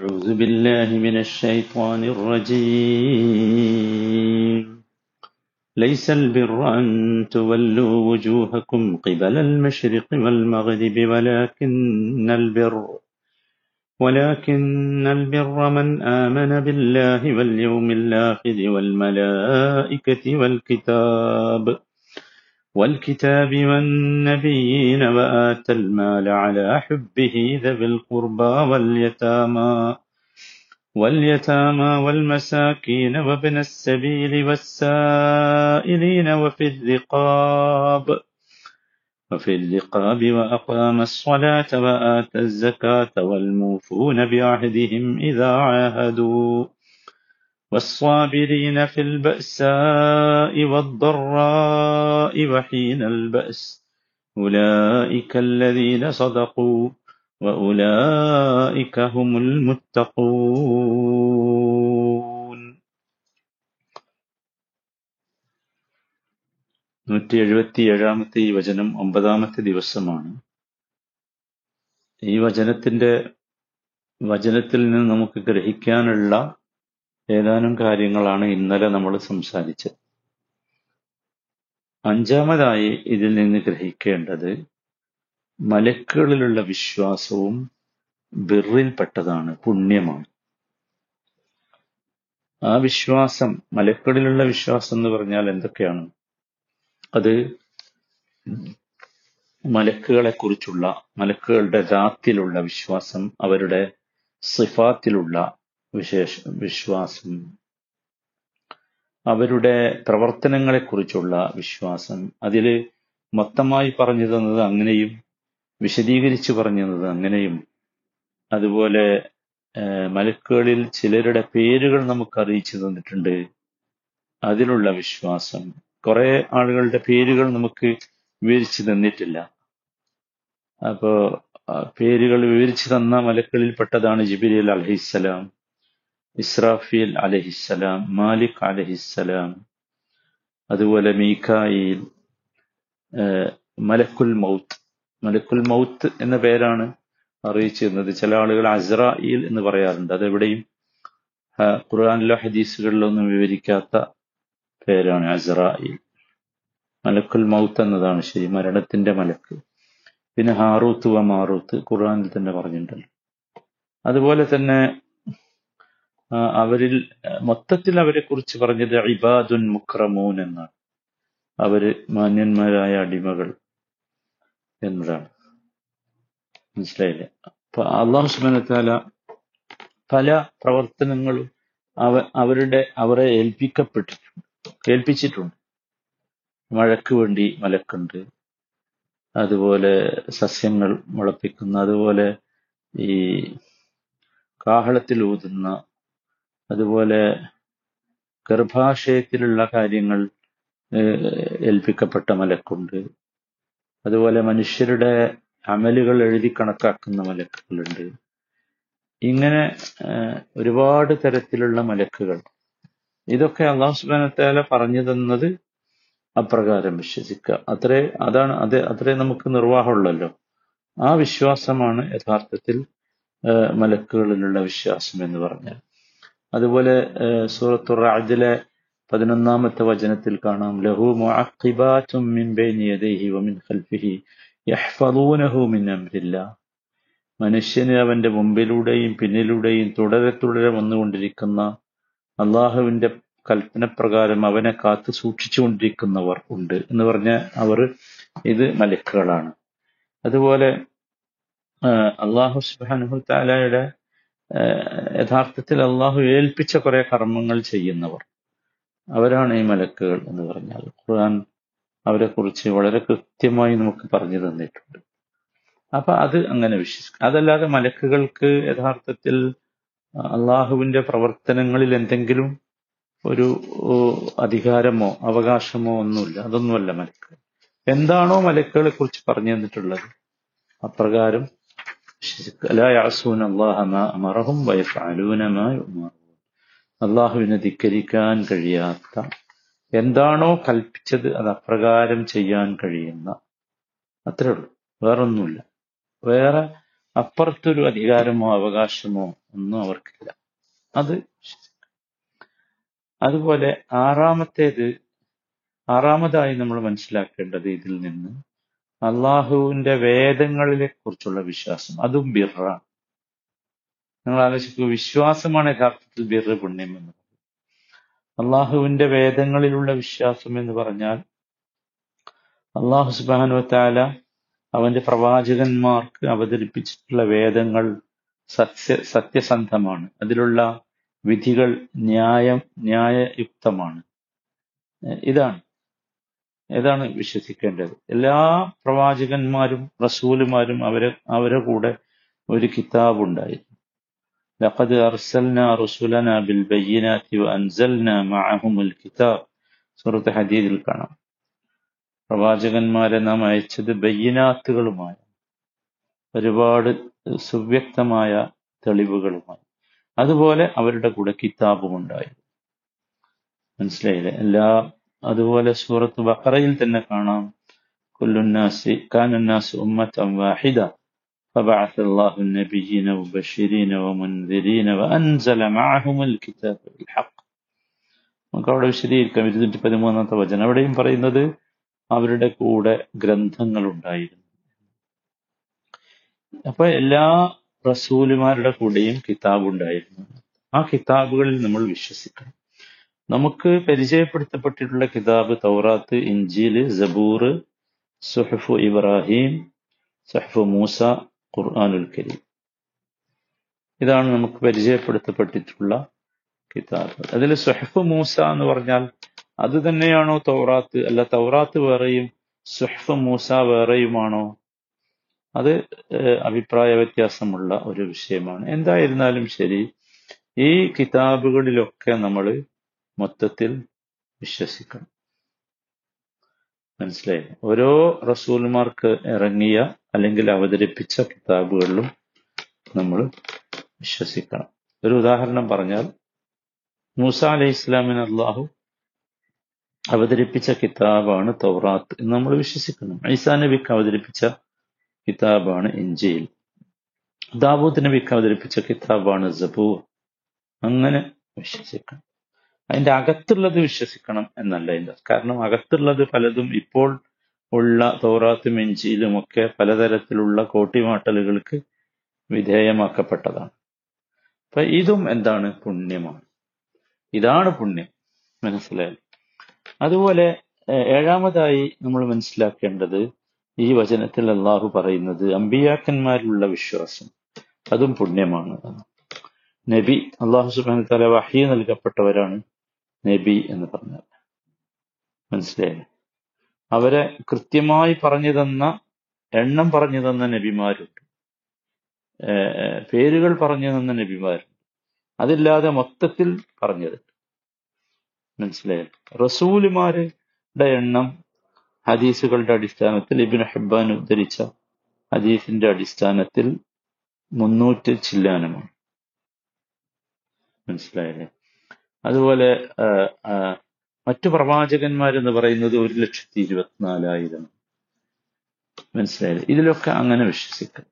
أعوذ بالله من الشيطان الرجيم ليس البر أن تولوا وجوهكم قبل المشرق والمغرب ولكن البر من آمن بالله واليوم الآخر والملائكة والكتاب والنبيين وآتى المال على حبه ذوي القربى واليتامى والمساكين وابن السبيل والسائلين وفي الرقاب وأقام الصلاة وآتى الزكاة والموفون بعهدهم إذا عاهدوا والصابرين في البأساء والضراء وحين البأس أولئك الذين صدقوا وأولئك هم المتقون. 177-ാമത്തെ ഈ വചനം 9-ാമത്തെ ദിവസമാണ്. ഈ വചനത്തിൽ നിന്ന് നമുക്ക് ഗ്രഹിക്കാനുള്ള ഏതാനും കാര്യങ്ങളാണ് ഇന്നലെ നമ്മൾ സംസാരിച്ചത്. 5-മതായി ഇതിൽ നിന്ന് ഗ്രഹിക്കേണ്ടത് മലക്കുകളിലുള്ള വിശ്വാസവും ബിറിൽപ്പെട്ടതാണ്, പുണ്യമാണ്. ആ വിശ്വാസം, മലക്കുകളിലുള്ള വിശ്വാസം എന്ന് പറഞ്ഞാൽ എന്തൊക്കെയാണ്? അത് മലക്കുകളെക്കുറിച്ചുള്ള, മലക്കുകളുടെ ദാത്തിലുള്ള വിശ്വാസം, അവരുടെ സിഫാത്തിലുള്ള വിശ്വാസം, അവരുടെ പ്രവർത്തനങ്ങളെക്കുറിച്ചുള്ള വിശ്വാസം. അതിൽ മൊത്തമായി പറഞ്ഞു തന്നത് അങ്ങനെയും വിശദീകരിച്ച് പറഞ്ഞു തന്നത് അങ്ങനെയും. അതുപോലെ മലക്കുകളിൽ ചിലരുടെ പേരുകൾ നമുക്ക് അറിയിച്ചു തന്നിട്ടുണ്ട്, അതിലുള്ള വിശ്വാസം. കുറെ ആളുകളുടെ പേരുകൾ നമുക്ക് വിവരിച്ചു തന്നിട്ടില്ല. അപ്പോൾ പേരുകൾ വിവരിച്ചു തന്ന മലക്കുകളിൽപ്പെട്ടതാണ് ജിബ്രീൽ അലൈഹിസ്സലാം, ഇസ്രാഫീൽ അലൈഹിസ്സലാം, മാലിക് അലൈഹിസ്സലാം, അതുപോലെ മീഖായിൽ, മലക്കുൽ മൗത്ത് എന്ന പേരാണ് അറിയിച്ചിരുന്നത്. ചില ആളുകൾ അസ്രായിൽ എന്ന് പറയാറുണ്ട്. അതെവിടെയും ഖുർആനിലോ ഹദീസുകളിലൊന്നും വിവരിക്കാത്ത പേരാണ് അസ്രായിൽ. മലക്കുൽ മൗത്ത് എന്നതാണ് ശരി, മരണത്തിന്റെ മലക്ക്. പിന്നെ ഹാറൂത്ത് വ മാറൂത്ത് ഖുർആനിൽ തന്നെ പറഞ്ഞിട്ടുണ്ടല്ലോ. അതുപോലെ തന്നെ അവരിൽ മൊത്തത്തിൽ അവരെ കുറിച്ച് പറഞ്ഞത് ഇബാദുൻ മുക്രമൂൻ എന്നാണ്, അവര് മാന്യന്മാരായ അടിമകൾ എന്നതാണ്. മനസ്സിലായില്ലേ? അപ്പൊ അല്ലാഹു സുബ്ഹാനഹു വ തആല പല പ്രവർത്തനങ്ങളും അവരെ ഏൽപ്പിച്ചിട്ടുണ്ട്. മഴയ്ക്ക് വേണ്ടി മലക്കുണ്ട്, അതുപോലെ സസ്യങ്ങൾ മുളപ്പിക്കുന്ന, അതുപോലെ ഈ കാഹളത്തിൽ ഊതുന്ന, അതുപോലെ ഗർഭാശയത്തിലുള്ള കാര്യങ്ങൾ ഏൽപ്പിക്കപ്പെട്ട മലക്കുണ്ട്, അതുപോലെ മനുഷ്യരുടെ അമലുകൾ എഴുതി കണക്കാക്കുന്ന മലക്കുകളുണ്ട്. ഇങ്ങനെ ഒരുപാട് തരത്തിലുള്ള മലക്കുകൾ. ഇതൊക്കെ അല്ലാഹു സുബ്ഹാനഹു വ തആല പറഞ്ഞു തന്നത് അപ്രകാരം വിശ്വസിക്കുക. അത്രേ നമുക്ക് നിർവാഹമുള്ളല്ലോ. ആ വിശ്വാസമാണ് യഥാർത്ഥത്തിൽ മലക്കുകളിലുള്ള വിശ്വാസം എന്ന് പറഞ്ഞാൽ. അതുപോലെ സൂറത്തു റഅദിലെ 11-ാമത്തെ വചനത്തിൽ കാണാം, ലഹു മുഅഖിബാതും മിൻ ബൈനി യദൈഹി വമിൻ ഖൽഫിഹി യഹ്ഫളൂനഹു മിൻ അംരില്ലാഹ്. മനുഷ്യന് അവന്റെ മുമ്പിലൂടെയും പിന്നിലൂടെയും തുടരെ തുടരെ വന്നുകൊണ്ടിരിക്കുന്ന അള്ളാഹുവിന്റെ കൽപ്പനപ്രകാരം അവനെ കാത്തു സൂക്ഷിച്ചുകൊണ്ടിരിക്കുന്നവർ ഉണ്ട് എന്ന് പറഞ്ഞ അവർ ഇത് മലക്കുകളാണ്. അതുപോലെ അള്ളാഹു സുബ്ഹാനഹു വ തആലയുടെ യഥാർത്ഥത്തിൽ അള്ളാഹു ഏൽപ്പിച്ച കുറെ കർമ്മങ്ങൾ ചെയ്യുന്നവർ, അവരാണ് ഈ മലക്കുകൾ എന്ന് പറഞ്ഞാൽ. ഖുർആൻ അവരെ കുറിച്ച് വളരെ കൃത്യമായി നമുക്ക് പറഞ്ഞു തന്നിട്ടുണ്ട്. അപ്പൊ അത് അങ്ങനെ വിശ്വസിക്കും. അതല്ലാതെ മലക്കുകൾക്ക് യഥാർത്ഥത്തിൽ അള്ളാഹുവിന്റെ പ്രവർത്തനങ്ങളിൽ എന്തെങ്കിലും ഒരു അധികാരമോ അവകാശമോ ഒന്നുമില്ല. അതൊന്നുമല്ല മലക്കുകൾ. എന്താണോ മലക്കുകളെ കുറിച്ച് പറഞ്ഞു തന്നിട്ടുള്ളത് അപ്രകാരം അള്ളാഹുവിനെ ധിക്കരിക്കാൻ കഴിയാത്ത, എന്താണോ കൽപ്പിച്ചത് അത് അപ്രകാരം ചെയ്യാൻ കഴിയുന്ന, അത്രേ ഉള്ളൂ. വേറൊന്നുമില്ല. വേറെ അപ്പുറത്തൊരു അധികാരമോ അവകാശമോ ഒന്നും അവർക്കില്ല. അത് അതുപോലെ ആറാമതായി നമ്മൾ മനസ്സിലാക്കേണ്ടത് ഇതിൽ നിന്ന് അള്ളാഹുവിന്റെ വേദങ്ങളിലെ കുറിച്ചുള്ള വിശ്വാസം, അതും ബിർറാണ്. നിങ്ങൾ ആലോചിക്കുക, വിശ്വാസമാണ് യഥാർത്ഥത്തിൽ ബിർറ്, പുണ്യം എന്ന് പറയുന്നത്. അള്ളാഹുവിന്റെ വേദങ്ങളിലുള്ള വിശ്വാസം എന്ന് പറഞ്ഞാൽ അള്ളാഹു സുബ്ഹാനഹു വ തആല അവന്റെ പ്രവാചകന്മാർക്ക് അവതരിപ്പിച്ചിട്ടുള്ള വേദങ്ങൾ സത്യസന്ധമാണ്, അതിലുള്ള വിധികൾ ന്യായയുക്തമാണ്. ഇതാണ് വിശ്വസിക്കേണ്ടത്. എല്ലാ പ്രവാചകന്മാരും റസൂലുമാരും അവരെ കൂടെ ഒരു കിതാബുണ്ടായിരുന്നു. ലഖദ് അർസൽനാ റസൂലനാ ബിൽ ബയ്യിനാതി വഅൻസൽനാ മഅഹുൽ കിതാബ്, സൂറത്ത് ഹദീദിൽ കാണാം. പ്രവാചകന്മാരെ നാം അയച്ചത് ബയ്യനാത്തുകളുമായി, ഒരുപാട് സുവ്യക്തമായ തെളിവുകളുമായി. അതുപോലെ അവരുടെ കൂടെ കിതാബുമുണ്ടായി. മനസ്സിലായില്ലേ? അതുപോലെ സൂറത്ത് ബഖറയിൽ തന്നെ കാണാം, കുല്ലുന്നാസി കാനന്നാസു ഉമ്മത്തൻ വാഹിദ فبعث الله النبيين وبشرين ومنذرين وأنزل معهم الكتاب بالحق. മക്കവിടെ വിശദീകരിക്കാം. 213 വചനം അവിടെയും പറയുന്നത് അവരുടെ കൂടെ ഗ്രന്ഥങ്ങൾ ഉണ്ടായിരുന്നു. അപ്പൊ എല്ലാ റസൂലുമാരുടെ കൂടെയും കിതാബ് ഉണ്ടായിരുന്നു. ആ കിതാബുകളിൽ നമ്മൾ വിശ്വസിക്കണം. നമുക്ക് പരിചയപ്പെടുത്തപ്പെട്ടിട്ടുള്ള കിതാബ് തൗറാത്ത്, ഇഞ്ചീല്, സബൂർ, സുഹഫ് ഇബ്രാഹിം, സുഹഫ് മൂസ, ഖുർആനുൽ കരീം. ഇതാണ് നമുക്ക് പരിചയപ്പെടുത്തപ്പെട്ടിട്ടുള്ള കിതാബ്. അതിൽ സുഹഫ് മൂസ എന്ന് പറഞ്ഞാൽ അത് തന്നെയാണോ തൗറാത്ത്? അല്ല, തൗറാത്ത് വേറെയും സുഹഫ് മൂസ വേറെയുമാണോ? അത് അഭിപ്രായ വ്യത്യാസമുള്ള ഒരു വിഷയമാണ്. എന്തായിരുന്നാലും ശരി, ഈ കിതാബുകളിലൊക്കെ നമ്മൾ മൊത്തത്തിൽ വിശ്വസിക്കണം. മനസ്സിലായി? ഓരോ റസൂൽമാർക്ക് ഇറങ്ങിയ അല്ലെങ്കിൽ അവതരിപ്പിച്ച കിതാബുകളിലും നമ്മൾ വിശ്വസിക്കണം. ഒരു ഉദാഹരണം പറഞ്ഞാൽ, മൂസ അലൈഹി ഇസ്ലാമിന് അള്ളാഹു അവതരിപ്പിച്ച കിതാബാണ് തൗറാത്ത് എന്ന് നമ്മൾ വിശ്വസിക്കണം. ഈസാ നബിക്ക് അവതരിപ്പിച്ച കിതാബാണ് ഇഞ്ചീൽ. ദാവൂദ് നബിക്ക് അവതരിപ്പിച്ച കിതാബാണ് സബൂർ. അങ്ങനെ വിശ്വസിക്കണം. അതിൻ്റെ അകത്തുള്ളത് വിശ്വസിക്കണം എന്നല്ല അതിൻ്റെ. കാരണം അകത്തുള്ളത് പലതും ഇപ്പോൾ ഉള്ള തൗറാത്തും ഇഞ്ചീലും ഒക്കെ പലതരത്തിലുള്ള കോട്ടിമാട്ടലുകൾക്ക് വിധേയമാക്കപ്പെട്ടതാണ്. അപ്പൊ ഇതും എന്താണ്? പുണ്യമാണ്. ഇതാണ് പുണ്യം. മനസ്സിലായി? അതുപോലെ ഏഴാമതായി നമ്മൾ മനസ്സിലാക്കേണ്ടത് ഈ വചനത്തിൽ അള്ളാഹു പറയുന്നത് അമ്പിയാക്കന്മാരിലുള്ള വിശ്വാസം, അതും പുണ്യമാണ്. നബി, അള്ളാഹു സുബ്ഹാനഹു വ തആല വഹ്യ് നൽകപ്പെട്ടവരാണ് നബി എന്ന് പറഞ്ഞാൽ. മനസ്സിലായി? അവരെ കൃത്യമായി പറഞ്ഞു തന്ന, എണ്ണം പറഞ്ഞു തന്ന നബിമാരുണ്ട്, പേരുകൾ പറഞ്ഞു തന്ന നബിമാരുണ്ട്, അതില്ലാതെ മൊത്തത്തിൽ പറഞ്ഞിട്ടുണ്ട്. മനസ്സിലായി? റസൂലുമാരുടെ എണ്ണം ഹദീസുകളുടെ അടിസ്ഥാനത്തിൽ, ഇബ്നു ഹിബ്ബാൻ ഉദ്ധരിച്ച ഹദീസിന്റെ അടിസ്ഥാനത്തിൽ 300 ചില്ലാനമാണ്. മനസ്സിലായില്ലേ? അതുപോലെ മറ്റു പ്രവാചകന്മാരെന്ന് പറയുന്നത് 1,24,000. മനസ്സിലായില്ലേ? ഇതിലൊക്കെ അങ്ങനെ വിശ്വസിക്കാം.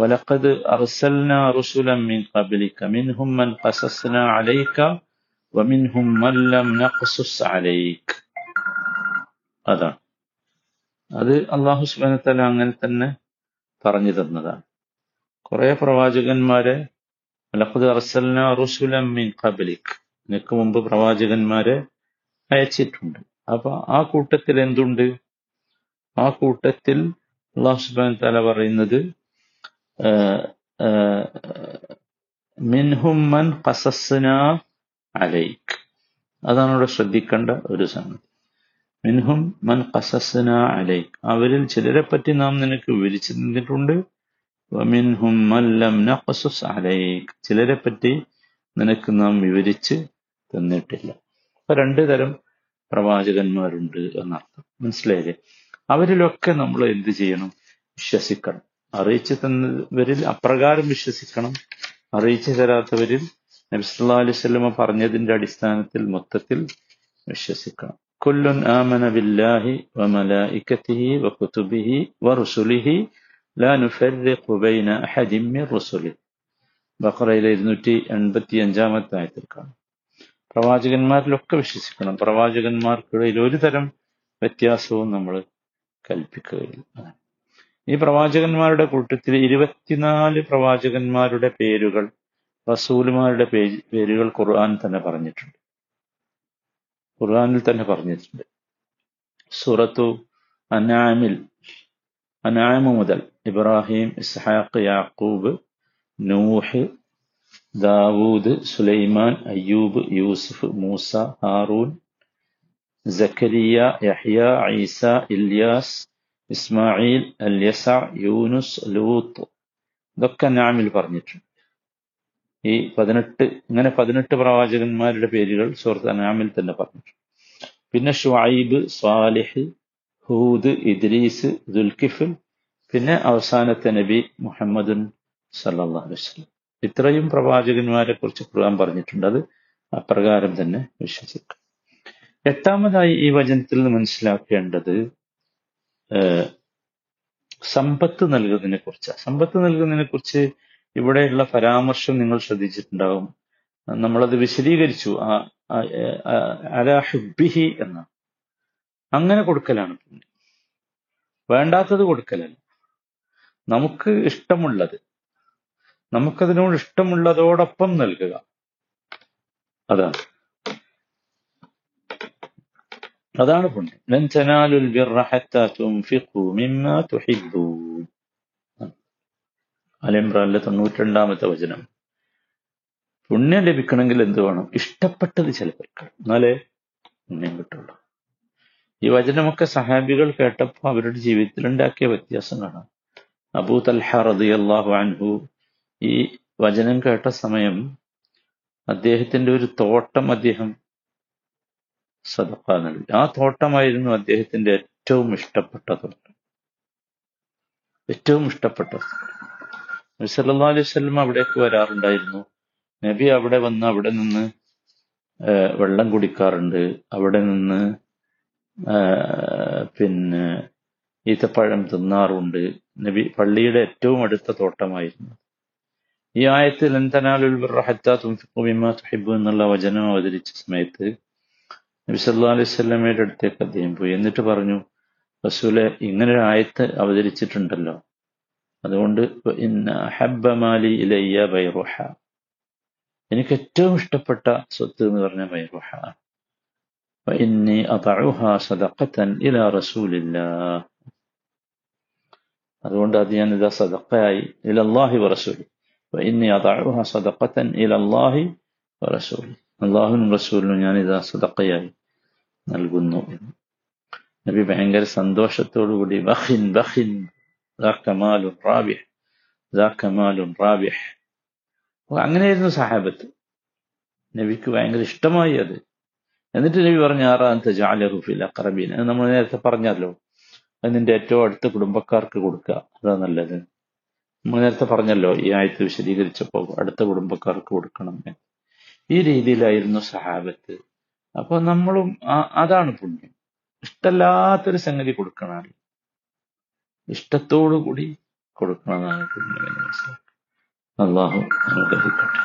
വലഖദ് അർസൽനാ റസുലൻ മിൻ ഖബ്ലിക മിൻഹും മൻ ഖസസ്നാ അലൈക വമിൻഹും മൻ ലം നഖ്സസ് അലൈക. അതാണ് അത് അല്ലാഹു സുബ്ഹാനഹു വ തആല അങ്ങനെ തന്നെ പറഞ്ഞു തന്നതാണ്. കുറെ പ്രവാചകന്മാരെ ലഖദ് അർസൽനാ റസുലൻ മിൻ ഖബ്ലിക, നിനക്ക് മുമ്പ് പ്രവാചകന്മാരെ അയച്ചിട്ടുണ്ട്. അപ്പൊ ആ കൂട്ടത്തിൽ എന്തുണ്ട്? ആ കൂട്ടത്തിൽ അല്ലാഹു സുബ്ഹാനഹു വ തആല പറയുന്നത് മിൻഹും മൻ ഖസസ്നാ അലൈക. അതാണ് ഇവിടെ ശ്രദ്ധിക്കേണ്ട ഒരു സംഗതി. മിൻഹും മൻ ഖസസ്നാ അലൈക, അവരിൽ ചിലരെ പറ്റി നാം നിനക്ക് വിവരിച്ചു തന്നിട്ടുണ്ട്. വമിൻഹും മൻ ലം നഖ്സസ് അലൈക, ചിലരെ പറ്റി നിനക്ക് നാം വിവരിച്ച് തന്നിട്ടില്ല. അപ്പൊ രണ്ടു തരം പ്രവാചകന്മാരുണ്ട് എന്നർത്ഥം. മനസ്സിലായില്ലേ? അവരിലൊക്കെ നമ്മൾ എന്ത് ചെയ്യണം? വിശ്വസിക്കണം. അറിയിച്ചു തന്നവരിൽ അപ്രകാരം വിശ്വസിക്കണം, അറിയിച്ചു തരാത്തവരിൽ നബി സല്ലല്ലാഹു അലൈഹി വസല്ലമ പറഞ്ഞതിന്റെ അടിസ്ഥാനത്തിൽ മൊത്തത്തിൽ വിശ്വസിക്കണം. കുല്ലുൻ ആമന ബില്ലാഹി വമലായികതിഹി വകുതുബിഹി വറുസുലിഹി ലാ നുഫർഖു ബൈന അഹദിൻ മിർ റസുലി. ബഖറയിലെ 285-ാമത്തെ ആയത്തിൽ കാണാം. പ്രവാചകന്മാരിലൊക്കെ വിശ്വസിക്കണം, പ്രവാചകന്മാർക്കിടയിൽ ഒരു തരം വ്യത്യാസവും നമ്മൾ കൽപ്പിക്കുകയില്ല. ഈ പ്രവാചകന്മാരുടെ കൂട്ടത്തിൽ 24 പ്രവാചകന്മാരുടെ പേരുകൾ, റസൂലുമാരുടെ പേരുകൾ ഖുർആനിൽ തന്നെ പറഞ്ഞിട്ടുണ്ട്. സൂറത്തു അൻആം മുതൽ ഇബ്രാഹിം, ഇസ്ഹാഖ്, യാക്കൂബ്, നൂഹ്, ദാവൂദ്, സുലൈമാൻ, അയ്യൂബ്, യൂസുഫ്, മൂസ, ഹാറൂൻ, സക്കരിയ, യഹ്യ, ഈസ, ഇല്യാസ്, ഇസ്മായിൽ, അൽയസ, യൂനുസ്, ലൂത്ത്, ഇതൊക്കെ അൻആമിൽ പറഞ്ഞിട്ടുണ്ട്. ഈ 18 പ്രവാചകന്മാരുടെ പേരുകൾ സൂറത്ത് അൻആമിൽ തന്നെ പറഞ്ഞിട്ടുണ്ട്. പിന്നെ ശുഐബ്, സാലിഹ്, ഹൂദ്, ഇദ്രീസ്, ദുൽകിഫിൽ, പിന്നെ അവസാനത്തെ നബി മുഹമ്മദുൻ സല്ലല്ലാഹു അലൈഹി വസല്ലം. ഇത്രയും പ്രവാചകന്മാരെ കുറിച്ച് ഖുർആൻ പറഞ്ഞിട്ടുണ്ട്. അത് അപ്രകാരം തന്നെ വിശ്വസിക്കും. 8-മതായി ഈ വചനത്തിൽ നിന്ന് മനസ്സിലാക്കേണ്ടത് സമ്പത്ത് നൽകുന്നതിനെ കുറിച്ച് ഇവിടെയുള്ള പരാമർശം നിങ്ങൾ ശ്രദ്ധിച്ചിട്ടുണ്ടാകും. നമ്മളത് വിശദീകരിച്ചു. അലാ ഹുബ്ബിഹി എന്ന അങ്ങനെ കൊടുക്കലാണ്, വേണ്ടാത്തത് കൊടുക്കലല്ല. നമുക്ക് ഇഷ്ടമുള്ളത്, നമുക്കതിനോട് ഇഷ്ടമുള്ളതോടൊപ്പം നൽകുക, അതാണ് പുണ്യം. ലൻ തനാലുൽ ബിർറ ഹത്താ തുൻഫിഖു മിമ്മാ തുഹിബ്ബൂൻ. ആൽ ഇംറാനിലെ 92-ാമത്തെ വചനം. പുണ്യം ലഭിക്കണമെങ്കിൽ എന്ത് വേണം? ഇഷ്ടപ്പെട്ടത് ചിലവർക്കാണ്, എന്നാലേ പുണ്യം കിട്ടുള്ളൂ. ഈ വചനമൊക്കെ സഹാബികൾ കേട്ടപ്പോൾ അവരുടെ ജീവിതത്തിലുണ്ടാക്കിയ വ്യത്യാസം കാണാം. അബൂ തൽഹ റളിയല്ലാഹു അൻഹു ഈ വചനം കേട്ട സമയം അദ്ദേഹത്തിന്റെ ഒരു തോട്ടം അദ്ദേഹം സദഖ നൽകി. ആ തോട്ടമായിരുന്നു അദ്ദേഹത്തിന്റെ ഏറ്റവും ഇഷ്ടപ്പെട്ട. നബി സല്ലല്ലാഹു അലൈഹി വസല്ലം അവിടേക്ക് വരാറുണ്ടായിരുന്നു. നബി അവിടെ നിന്ന് വെള്ളം കുടിക്കാറുണ്ട്, അവിടെ നിന്ന് പിന്നെ ഈത്തപ്പഴം തിന്നാറുണ്ട്. നബി പള്ളിയുടെ ഏറ്റവും അടുത്ത തോട്ടമായിരുന്നു. ഈ ആയത്തിൽ ലൻ തനാലുൽ ബിർറ ഹത്താ തുൻഫിഖു മിമ്മാ തുഹിബ്ബൂൻ എന്നുള്ള വചനം അവതരിച്ച സമയത്ത് നബി സല്ലല്ലാഹു അലൈഹി വസല്ലമയുടെ അടുത്തേക്ക് അദ്ദേഹം പോയി. എന്നിട്ട് പറഞ്ഞു, റസൂലെ, ഇങ്ങനൊരു ആയത്ത് അവതരിച്ചിട്ടുണ്ടല്ലോ, അതുകൊണ്ട് ഇന്ന ഹബ്ബ മാലി ഇലയ്യ ബൈറുഹ, എനിക്ക് ഏറ്റവും ഇഷ്ടപ്പെട്ട സ്വത്ത് എന്ന് പറഞ്ഞ ബൈറുഹ, വഇന്നി അതഉഹ സദഖതൻ ഇലാ റസൂലില്ലാഹ്, അതുകൊണ്ട് അത് ഞാൻ ഇതാ സദഖയായി ഇലല്ലാഹി വറസൂലി, വഇന്നി അതഉഹ സദഖതൻ ഇലല്ലാഹി വറസൂലി, അല്ലാഹുവിനും റസൂലിനും ഞാനിതാ സദഖയായി നൽകുന്നു. നബി ഭയങ്കര സന്തോഷത്തോടുകൂടി ബഖിൻ ബഖിൻ ദാ കമാലുൻ റാബിഹ് അങ്ങനെയായിരുന്നു സഹാബത്ത്. നബിക്ക് ഭയങ്കര ഇഷ്ടമായി അത്. എന്നിട്ട് നബി പറഞ്ഞു, ആറാമത്തെ ജഅലഹു ഫിൽ അഖറബീൻ, അത് നമ്മൾ നേരത്തെ പറഞ്ഞല്ലോ, അത് നിന്റെ ഏറ്റവും അടുത്ത കുടുംബക്കാർക്ക് കൊടുക്കുക, അതാ നല്ലത്. നമ്മൾ നേരത്തെ പറഞ്ഞല്ലോ ഈ ആയത്ത് വിശദീകരിച്ചപ്പോൾ, അടുത്ത കുടുംബക്കാർക്ക് കൊടുക്കണം. ഈ രീതിയിലായിരുന്നു സഹാബത്ത്. അപ്പൊ നമ്മളും അതാണ് പുണ്യം. ഇഷ്ടമല്ലാത്തൊരു സംഗതി കൊടുക്കണം, ഇഷ്ടത്തോടു കൂടി കൊടുക്കണമെന്നാണ് പുണ്യം. അല്ലാഹു അനുഗ്രഹിക്കട്ടെ.